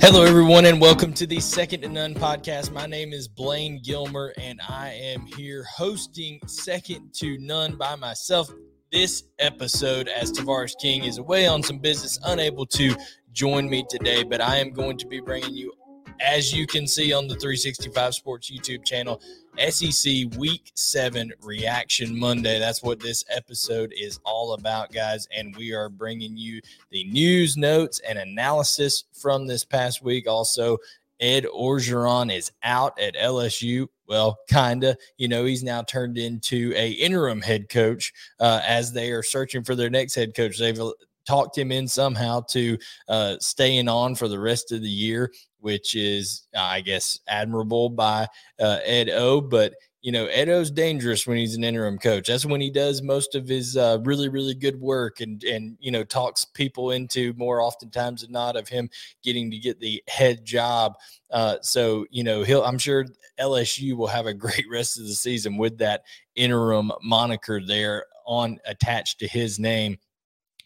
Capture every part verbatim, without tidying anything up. Hello, everyone, and welcome to the Second to None podcast. My name is Blaine Gilmer, and I am here hosting Second to None by myself this episode, as Tavares King is away on some business, unable to join me today. But I am going to be bringing you, as you can see on the three sixty-five Sports YouTube channel, S E C Week seven Reaction Monday. That's what this episode is all about, guys. And we are bringing you the news, notes, and analysis from this past week. Also, Ed Orgeron is out at L S U. Well, kind of. You know, he's now turned into an interim head coach uh, as they are searching for their next head coach. They've talked him in somehow to uh, staying on for the rest of the year, which is, I guess, admirable by uh, Ed O. But, you know, Ed O's dangerous when he's an interim coach. That's when he does most of his uh, really, really good work and, and, you know, talks people into, more oftentimes than not, of him getting to get the head job. Uh, so, you know, he'll, I'm sure L S U will have a great rest of the season with that interim moniker there on attached to his name.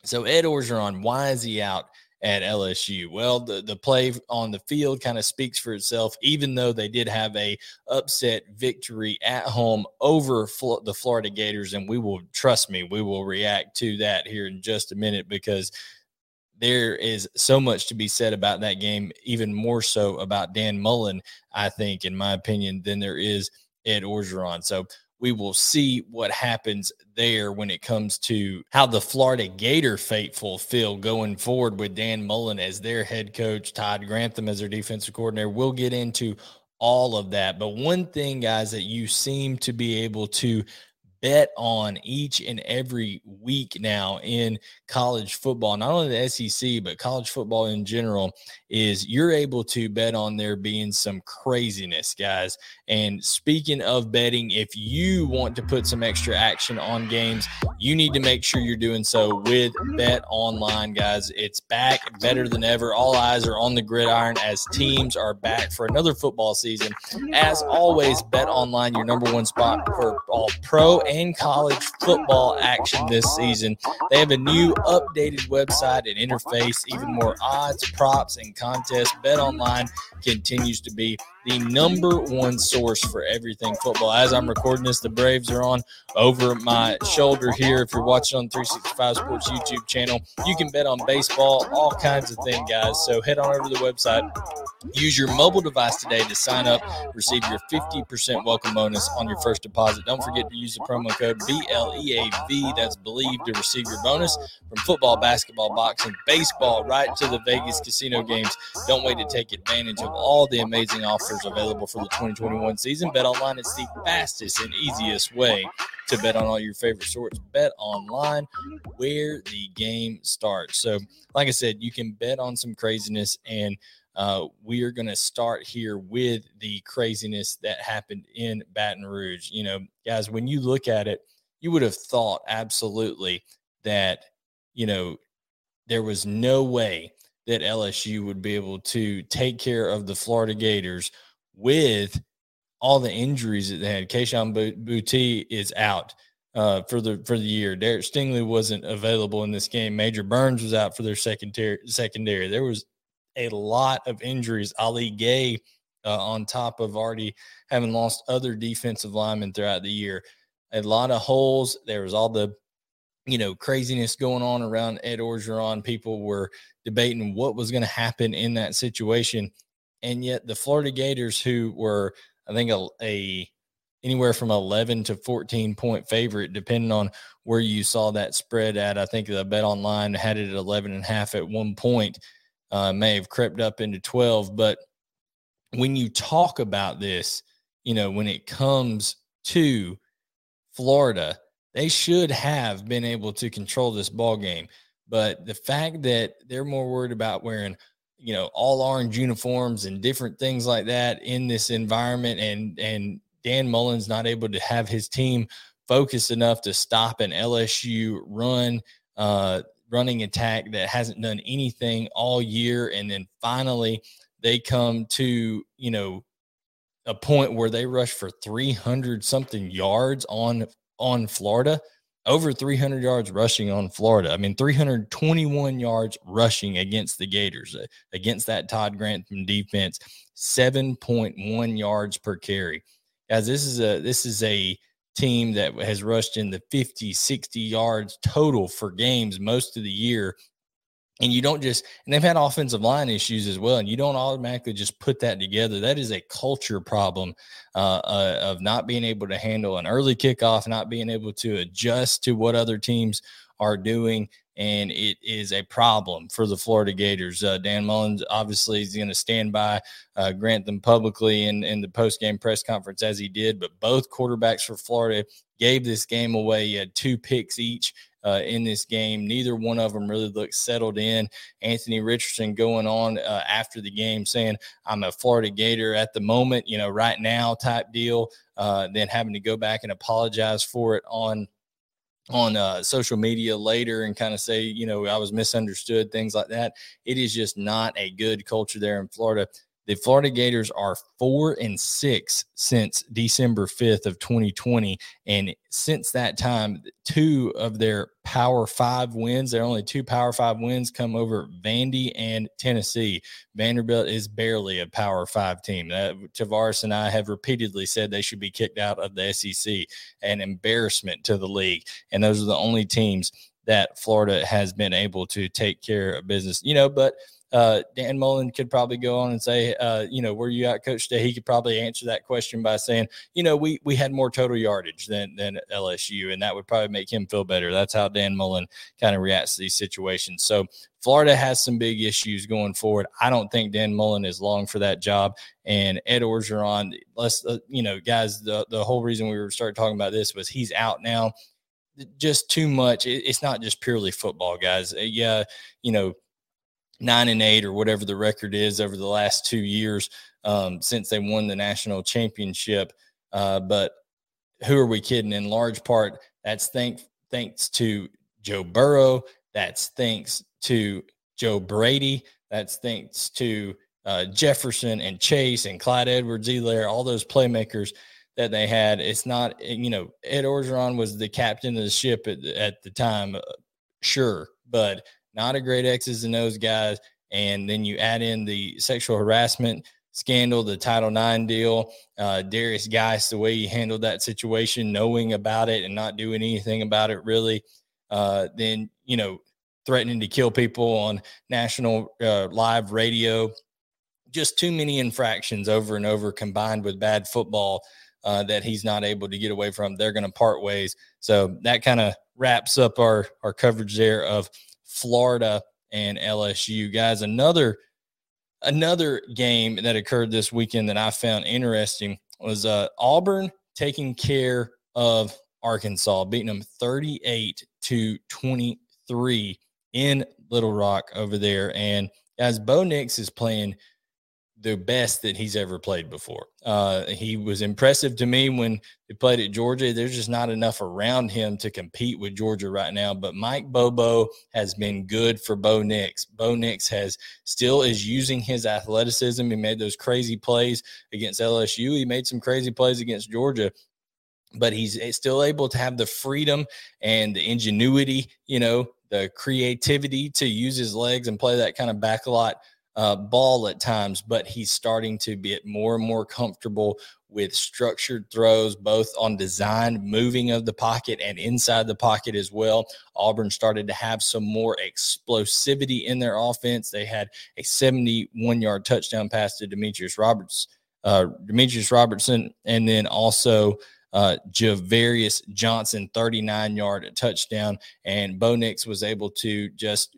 So Ed Orgeron, why is he out at L S U? Well, the, the play on the field kind of speaks for itself, even though they did have a upset victory at home over Flo- the Florida Gators. And we will, trust me, we will react to that here in just a minute, because there is so much to be said about that game, even more so about Dan Mullen, I think, in my opinion, than there is Ed Orgeron. So we will see what happens there when it comes to how the Florida Gator faithful feel going forward with Dan Mullen as their head coach, Todd Grantham as their defensive coordinator. We'll get into all of that. But one thing, guys, that you seem to be able to bet on each and every week now in college football, not only the S E C, but college football in general, is you're able to bet on there being some craziness, guys. And speaking of betting, if you want to put some extra action on games, you need to make sure you're doing so with Bet Online, guys. It's back better than ever. All eyes are on the gridiron as teams are back for another football season. As always, Bet Online, your number one spot for all pro and college football action this season. They have a new updated website and interface, even more odds, props, and contests. BetOnline continues to be the number one source for everything football. As I'm recording this, the Braves are on over my shoulder here. If you're watching on three sixty-five Sports YouTube channel, you can bet on baseball, all kinds of things, guys. So head on over to the website. Use your mobile device today to sign up. Receive your fifty percent welcome bonus on your first deposit. Don't forget to use the promo code B L E A V, that's BELIEVE, to receive your bonus from football, basketball, boxing, baseball, right to the Vegas casino games. Don't wait to take advantage of all the amazing offers available for the twenty twenty-one season. Bet Online is the fastest and easiest way to bet on all your favorite sports. Bet Online, where the game starts. So, like I said, you can bet on some craziness, and uh, we are going to start here with the craziness that happened in Baton Rouge. You know, guys, when you look at it, you would have thought absolutely that, you know, there was no way that L S U would be able to take care of the Florida Gators with all the injuries that they had. Kayshaun Bouti is out uh, for the for the year. Derek Stingley wasn't available in this game. Major Burns was out for their secondary. secondary. There was a lot of injuries. Ali Gay, uh, on top of already having lost other defensive linemen throughout the year. A lot of holes. There was all the, you know, craziness going on around Ed Orgeron. People were debating what was going to happen in that situation. And yet the Florida Gators, who were, I think, a, a anywhere from eleven to fourteen point favorite, depending on where you saw that spread at. I think the Bet Online had it at eleven and a half at one point, uh, may have crept up into twelve. But when you talk about this, you know, when it comes to Florida, they should have been able to control this ball game. But the fact that they're more worried about wearing, you know, all orange uniforms and different things like that in this environment, and and Dan Mullen's not able to have his team focused enough to stop an L S U run, uh, running attack that hasn't done anything all year. And then finally they come to, you know, a point where they rush for three hundred something yards on, on Florida, over three hundred yards rushing on Florida. I mean, three hundred twenty-one yards rushing against the Gators, uh, against that Todd Grantham defense, seven point one yards per carry. Guys, this is a this is a team that has rushed in the fifty, sixty yards total for games most of the year. And you don't just – and they've had offensive line issues as well, and you don't automatically just put that together. That is a culture problem uh, uh, of not being able to handle an early kickoff, not being able to adjust to what other teams are doing, and it is a problem for the Florida Gators. Uh, Dan Mullen obviously is going to stand by uh, Grantham publicly in, in the post-game press conference as he did, but both quarterbacks for Florida gave this game away. He had two picks each uh, in this game. Neither one of them really looked settled in. Anthony Richardson going on uh, after the game saying, "I'm a Florida Gator at the moment, you know, right now," type deal, uh, then having to go back and apologize for it on on uh, social media later and kind of say, you know, I was misunderstood, things like that. It is just not a good culture there in Florida. The Florida Gators are four and six since December fifth of twenty twenty. And since that time, two of their power five wins, their only two power five wins come over Vandy and Tennessee. Vanderbilt is barely a power five team. That, Tavares and I have repeatedly said they should be kicked out of the S E C, an embarrassment to the league. And those are the only teams that Florida has been able to take care of business, you know, but Uh, Dan Mullen could probably go on and say, uh, you know, were you out coached today? He could probably answer that question by saying, you know, we we had more total yardage than than L S U, and that would probably make him feel better. That's how Dan Mullen kind of reacts to these situations. So Florida has some big issues going forward. I don't think Dan Mullen is long for that job. And Ed Orgeron, let's uh, you know, guys, the the whole reason we were started talking about this was he's out now. Just too much. It, it's not just purely football, guys. Uh, yeah, you know. nine and eight or whatever the record is over the last two years um, since they won the national championship. Uh, but who are we kidding? In large part, that's thanks, thanks to Joe Burrow. That's thanks to Joe Brady. That's thanks to uh, Jefferson and Chase and Clyde Edwards-Helaire, all those playmakers that they had. It's not, you know, Ed Orgeron was the captain of the ship at, at the time. Uh, sure. But not a great X's and O's, guys. And then you add in the sexual harassment scandal, the Title nine deal, uh, Darius Geis, the way he handled that situation, knowing about it and not doing anything about it, really. Uh, then, you know, threatening to kill people on national uh, live radio. Just too many infractions over and over, combined with bad football uh, that he's not able to get away from. They're going to part ways. So that kind of wraps up our, our coverage there of Florida and L S U. Guys, another another game that occurred this weekend that I found interesting was uh, Auburn taking care of Arkansas, beating them thirty-eight to twenty-three in Little Rock over there. And guys, Bo Nix is playing the best that he's ever played before. Uh, he was impressive to me when he played at Georgia. There's just not enough around him to compete with Georgia right now. But Mike Bobo has been good for Bo Nix. Bo Nix has still is using his athleticism. He made those crazy plays against L S U. He made some crazy plays against Georgia. But he's still able to have the freedom and the ingenuity, you know, the creativity to use his legs and play that kind of backlot Uh, ball at times, but he's starting to get more and more comfortable with structured throws, both on design, moving of the pocket and inside the pocket as well. Auburn started to have some more explosivity in their offense. They had a seventy-one-yard touchdown pass to Demetris Roberts uh, Demetris Robertson, and then also uh, Javarius Johnson, thirty-nine yard touchdown. And Bo Nix was able to just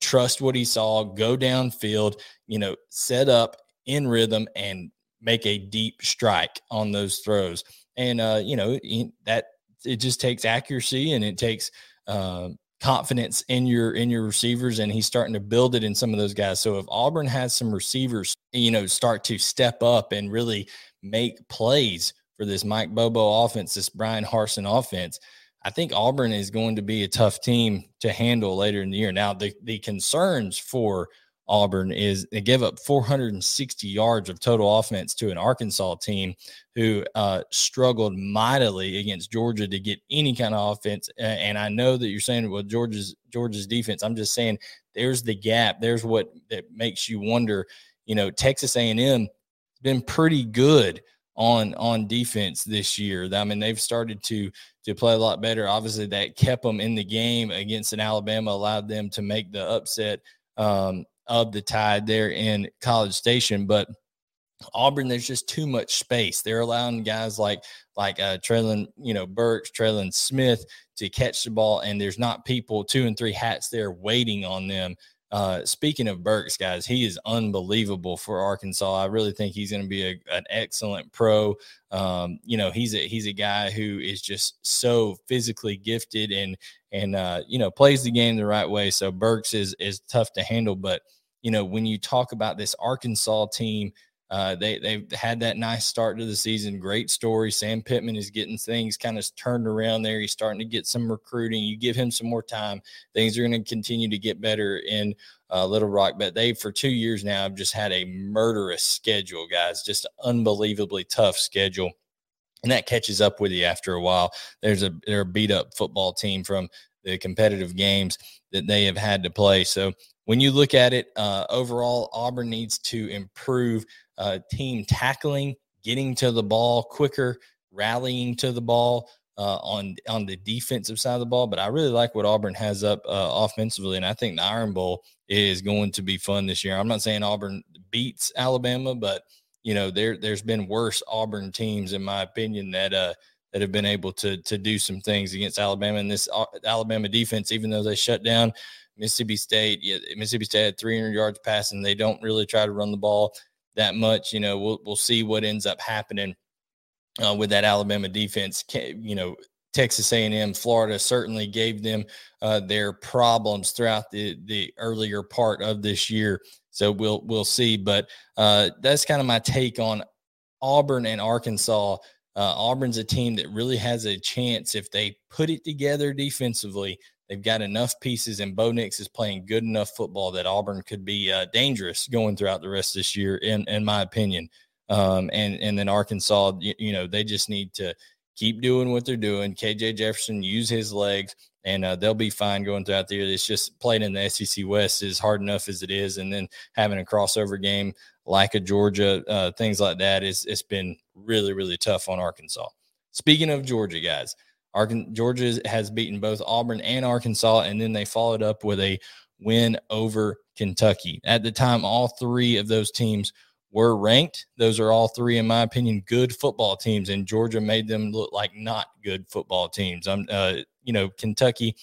trust what he saw, go downfield, you know, set up in rhythm and make a deep strike on those throws. And, uh, you know, that it just takes accuracy and it takes uh, confidence in your in your receivers, and he's starting to build it in some of those guys. So if Auburn has some receivers, you know, start to step up and really make plays for this Mike Bobo offense, this Brian Harsin offense, I think Auburn is going to be a tough team to handle later in the year. Now, the, the concerns for Auburn is they give up four hundred sixty yards of total offense to an Arkansas team who uh, struggled mightily against Georgia to get any kind of offense. And I know that you're saying, well, Georgia's Georgia's defense. I'm just saying there's the gap. There's what that makes you wonder. You know, Texas A and M has been pretty good on on defense this year. I mean, they've started to to play a lot better. Obviously, that kept them in the game against an Alabama, allowed them to make the upset um, of the Tide there in College Station. But Auburn, there's just too much space. They're allowing guys like like uh, Traylon, you know, Burks, Traylon Smith to catch the ball, and there's not people two and three hats there waiting on them. Uh, speaking of Burks, guys, he is unbelievable for Arkansas. I really think he's going to be a, an excellent pro. Um, you know, he's a he's a guy who is just so physically gifted and and uh, you know, plays the game the right way. So Burks is is tough to handle. But you know, when you talk about this Arkansas team, uh, they they've had that nice start to the season. Great story. Sam Pittman is getting things kind of turned around there. He's starting to get some recruiting. You give him some more time, things are going to continue to get better in uh, Little Rock. But they, for two years now, have just had a murderous schedule, guys. Just an unbelievably tough schedule. And that catches up with you after a while. There's a, they're a beat-up football team from the competitive games that they have had to play. So when you look at it, uh, overall, Auburn needs to improve uh, team tackling, getting to the ball quicker, rallying to the ball uh, on on the defensive side of the ball. But I really like what Auburn has up uh, offensively, and I think the Iron Bowl is going to be fun this year. I'm not saying Auburn beats Alabama, but you know, there there's been worse Auburn teams, in my opinion, that uh, that have been able to to do some things against Alabama. And this uh, Alabama defense, even though they shut down Mississippi State, yeah, Mississippi State had three hundred yards passing. They don't really try to run the ball that much. You know, we'll we'll see what ends up happening uh, with that Alabama defense. You know, Texas A and M, Florida certainly gave them uh, their problems throughout the the earlier part of this year. So we'll we'll see. But uh, that's kind of my take on Auburn and Arkansas. Uh, Auburn's a team that really has a chance if they put it together defensively. They've got enough pieces, and Bo Nix is playing good enough football that Auburn could be uh, dangerous going throughout the rest of this year, in in my opinion. Um, and and then Arkansas, you, you know, they just need to keep doing what they're doing. K J. Jefferson, use his legs, and uh, they'll be fine going throughout the year. It's just playing in the S E C West is hard enough as it is, and then having a crossover game like a Georgia, uh, things like that, is it's been really, really tough on Arkansas. Speaking of Georgia, guys, Georgia has beaten both Auburn and Arkansas, and then they followed up with a win over Kentucky. At the time, all three of those teams were ranked. Those are all three, in my opinion, good football teams, and Georgia made them look like not good football teams. I'm, uh, you know, Kentucky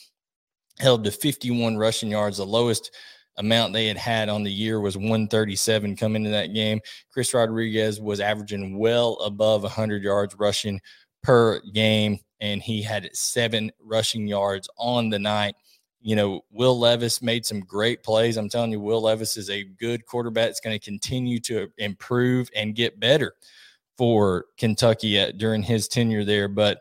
held to fifty-one rushing yards. The lowest amount they had had on the year was one thirty-seven come into that game. Chris Rodriguez was averaging well above one hundred yards rushing per game, and he had seven rushing yards on the night. You know, Will Levis made some great plays. I'm telling you, Will Levis is a good quarterback. It's going to continue to improve and get better for Kentucky at, during his tenure there. But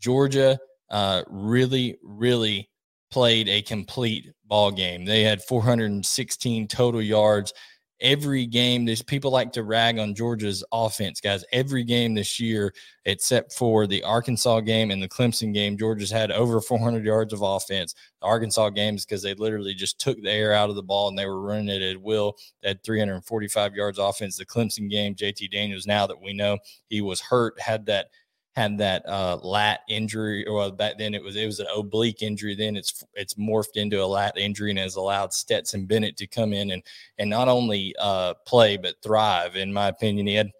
Georgia uh, really, really played a complete ball game. They had four hundred sixteen total yards. Every game, there's people like to rag on Georgia's offense, guys. Every game this year, except for the Arkansas game and the Clemson game, Georgia's had over four hundred yards of offense. The Arkansas game is because they literally just took the air out of the ball and they were running it at will. They had three hundred forty-five yards offense. The Clemson game, J T Daniels, now that we know he was hurt, had that had that uh, lat injury. Well, back then it was it was an oblique injury. Then it's it's morphed into a lat injury and has allowed Stetson Bennett to come in and and not only uh, play but thrive. In my opinion, he had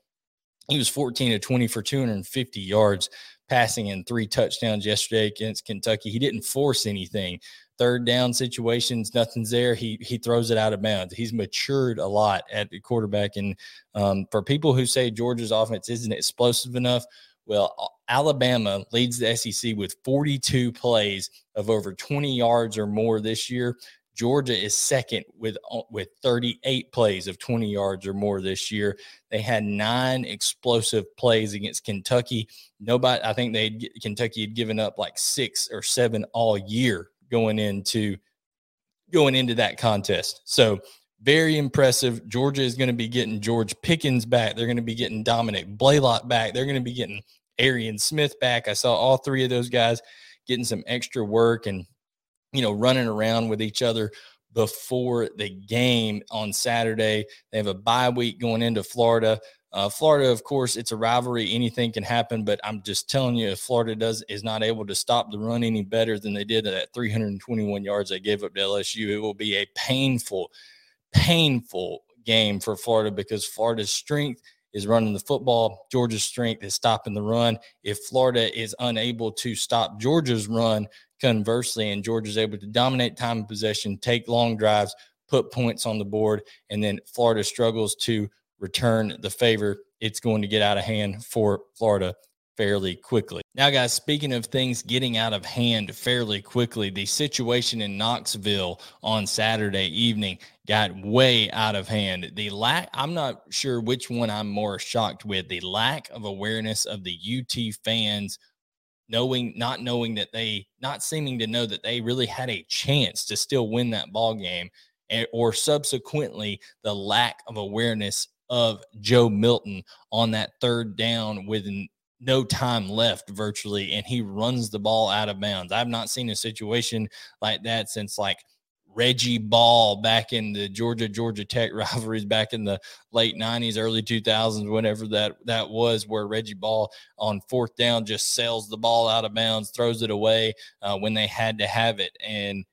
He was fourteen of twenty for two hundred fifty yards, passing in three touchdowns yesterday against Kentucky. He didn't force anything. Third down situations, nothing's there. He he throws it out of bounds. He's matured a lot at the quarterback. And um, for people who say Georgia's offense isn't explosive enough, well, Alabama leads the S E C with forty-two plays of over twenty yards or more this year. Georgia is second with with thirty-eight plays of twenty yards or more this year. They had nine explosive plays against Kentucky. Nobody, I think they Kentucky had given up like six or seven all year going into going into that contest. So very impressive. Georgia is going to be getting George Pickens back. They're going to be getting Dominic Blaylock back. They're going to be getting Arian Smith back. I saw all three of those guys getting some extra work and, you know, running around with each other before the game on Saturday. They have a bye week going into Florida. Uh, Florida, of course, it's a rivalry. Anything can happen, but I'm just telling you, if Florida does is not able to stop the run any better than they did at that three hundred twenty-one yards they gave up to L S U, it will be a painful, painful game for Florida because Florida's strength is running the football. Georgia's strength is stopping the run. If Florida is unable to stop Georgia's run, conversely, and Georgia's able to dominate time of possession, take long drives, put points on the board, and then Florida struggles to return the favor, it's going to get out of hand for Florida fairly quickly. Now, guys, speaking of things getting out of hand fairly quickly, the situation in Knoxville on Saturday evening got way out of hand. The lack, I'm not sure which one I'm more shocked with, the lack of awareness of the U T fans knowing, not knowing that they, not seeming to know that they really had a chance to still win that ball game, and, or subsequently the lack of awareness of Joe Milton on that third down with no time left virtually, and he runs the ball out of bounds. I've not seen a situation like that since like Reggie Ball back in the Georgia, Georgia Tech rivalries back in the late nineties, early two thousands, whenever that, that was, where Reggie Ball on fourth down just sails the ball out of bounds, throws it away uh, when they had to have it. And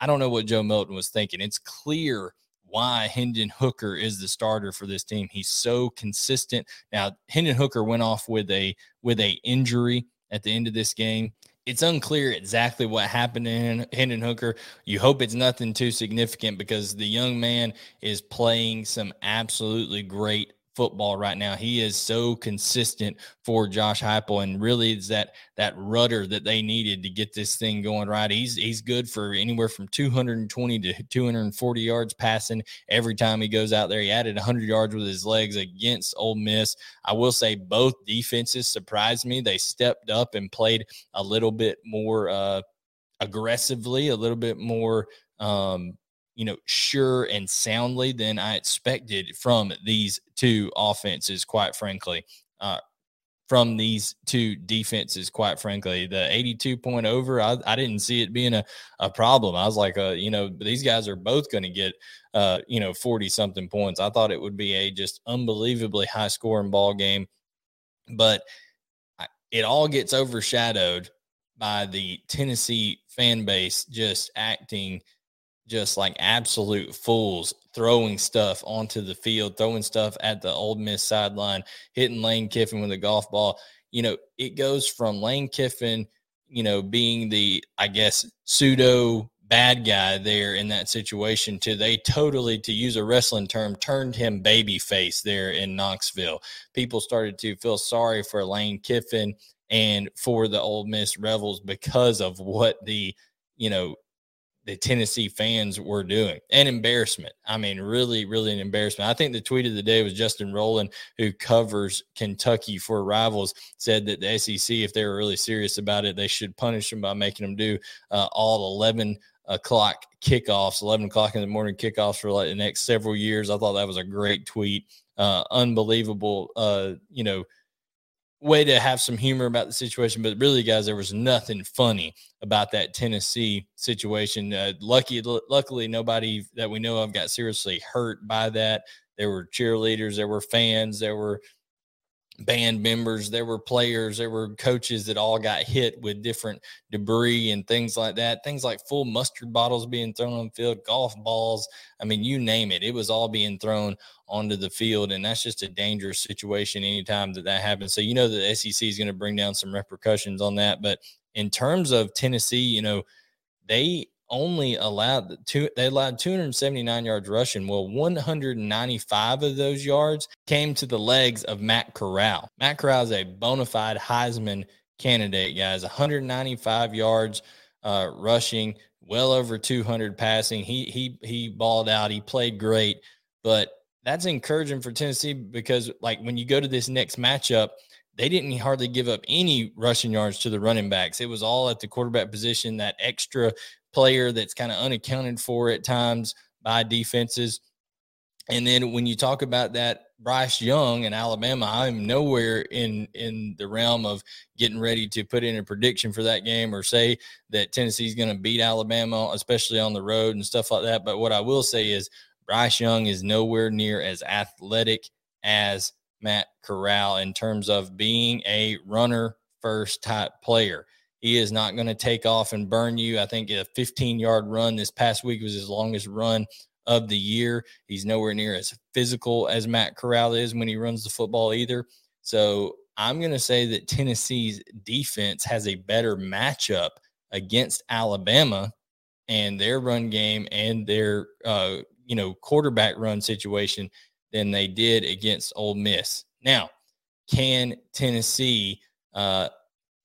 I don't know what Joe Milton was thinking. It's clear why Hendon Hooker is the starter for this team. He's so consistent. Now, Hendon Hooker went off with a with a injury at the end of this game. It's unclear exactly what happened to Hendon Hooker. You hope it's nothing too significant because the young man is playing some absolutely great football right now. He is so consistent for Josh Heupel, and really is that that rudder that they needed to get this thing going right. He's he's good for anywhere from two hundred twenty to two hundred forty yards passing every time he goes out there. He added one hundred yards with his legs against Ole Miss. I will say both defenses surprised me. They stepped up and played a little bit more uh, aggressively, a little bit more, um, you know, sure and soundly than I expected from these two offenses, quite frankly. Uh, From these two defenses, quite frankly, the eighty-two point over, I, I didn't see it being a, a problem. I was like, uh, you know, these guys are both going to get, uh, you know, forty something points. I thought it would be a just unbelievably high scoring ball game, but I, it all gets overshadowed by the Tennessee fan base just acting just like absolute fools, throwing stuff onto the field, throwing stuff at the Ole Miss sideline, hitting Lane Kiffin with a golf ball. You know, it goes from Lane Kiffin, you know, being the, I guess, pseudo bad guy there in that situation to they totally, to use a wrestling term, turned him babyface there in Knoxville. People started to feel sorry for Lane Kiffin and for the Ole Miss Rebels because of what the, you know, the Tennessee fans were doing. An embarrassment. I mean, really, really an embarrassment. I think the tweet of the day was Justin Rowland, who covers Kentucky for Rivals, said that the S E C, if they were really serious about it, they should punish them by making them do uh, all eleven o'clock kickoffs, eleven o'clock in the morning kickoffs for like the next several years. I thought that was a great tweet. Uh, unbelievable, uh, you know, way to have some humor about the situation, but really, guys, there was nothing funny about that Tennessee situation. Uh, lucky, luckily, nobody that we know of got seriously hurt by that. There were cheerleaders, there were fans, there were band members, there were players, there were coaches that all got hit with different debris and things like that, things like full mustard bottles being thrown on the field, golf balls. I mean, you name it, it was all being thrown onto the field, and that's just a dangerous situation anytime that that happens. So you know the S E C is going to bring down some repercussions on that. But in terms of Tennessee, you know, they only allowed two, they allowed two hundred seventy-nine yards rushing. Well, one hundred ninety-five of those yards came to the legs of Matt Corral. Matt Corral is a bona fide Heisman candidate, guys. one hundred ninety-five yards uh, rushing, well over two hundred passing. He he he balled out. He played great, but that's encouraging for Tennessee because, like, when you go to this next matchup, they didn't hardly give up any rushing yards to the running backs. It was all at the quarterback position, that extra player that's kind of unaccounted for at times by defenses. And then when you talk about that Bryce Young in Alabama, I'm nowhere in, in the realm of getting ready to put in a prediction for that game or say that Tennessee's going to beat Alabama, especially on the road and stuff like that. But what I will say is Bryce Young is nowhere near as athletic as Matt Corral in terms of being a runner-first type player. He is not going to take off and burn you. I think a fifteen-yard run this past week was his longest run of the year. He's nowhere near as physical as Matt Corral is when he runs the football either. So I'm going to say that Tennessee's defense has a better matchup against Alabama and their run game and their uh, you know, quarterback run situation than they did against Ole Miss. Now, can Tennessee uh,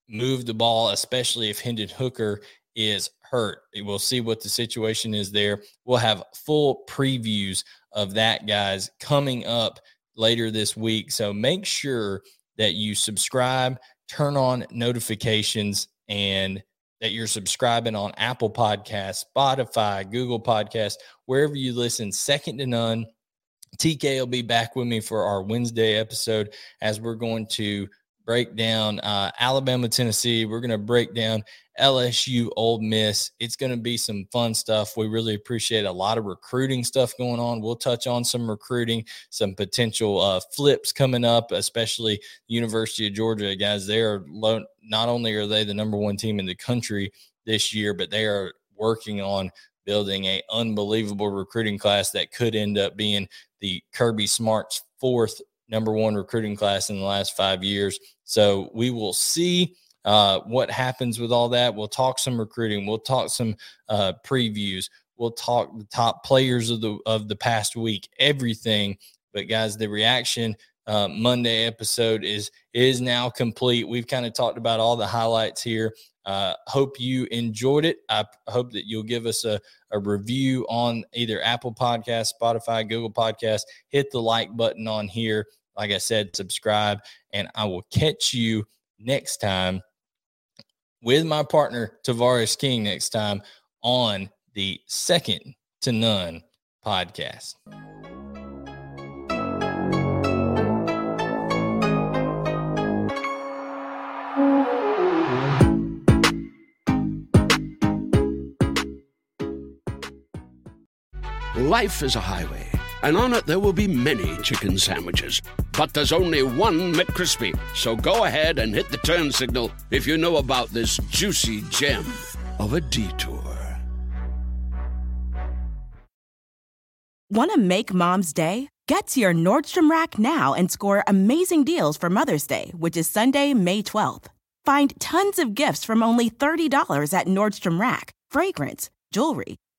move the ball, especially if Hendon Hooker is hurt? We'll see what the situation is there. We'll have full previews of that, guys, coming up later this week. So make sure that you subscribe, turn on notifications, and that you're subscribing on Apple Podcasts, Spotify, Google Podcasts, wherever you listen, Second to None. T K will be back with me for our Wednesday episode as we're going to break down uh, Alabama, Tennessee. We're going to break down L S U, Ole Miss. It's going to be some fun stuff. We really appreciate a lot of recruiting stuff going on. We'll touch on some recruiting, some potential uh, flips coming up, especially University of Georgia. Guys, they are low, not only are they the number one team in the country this year, but they are working on building an unbelievable recruiting class that could end up being the Kirby Smart's fourth number one recruiting class in the last five years. So we will see uh, what happens with all that. We'll talk some recruiting. We'll talk some uh, previews. We'll talk the top players of the of the past week, everything. But, guys, the reaction uh, Monday episode is is now complete. We've kind of talked about all the highlights here. Uh, hope you enjoyed it. I p- hope that you'll give us a, a review on either Apple Podcasts, Spotify, Google Podcasts. Hit the like button on here. Like I said, subscribe, and I will catch you next time with my partner, Tavares King, next time on the Second to None podcast. Life is a highway, and on it there will be many chicken sandwiches. But there's only one McCrispy, so go ahead and hit the turn signal if you know about this juicy gem of a detour. Want to make Mom's day? Get to your Nordstrom Rack now and score amazing deals for Mother's Day, which is Sunday, May twelfth. Find tons of gifts from only thirty dollars at Nordstrom Rack, fragrance, jewelry,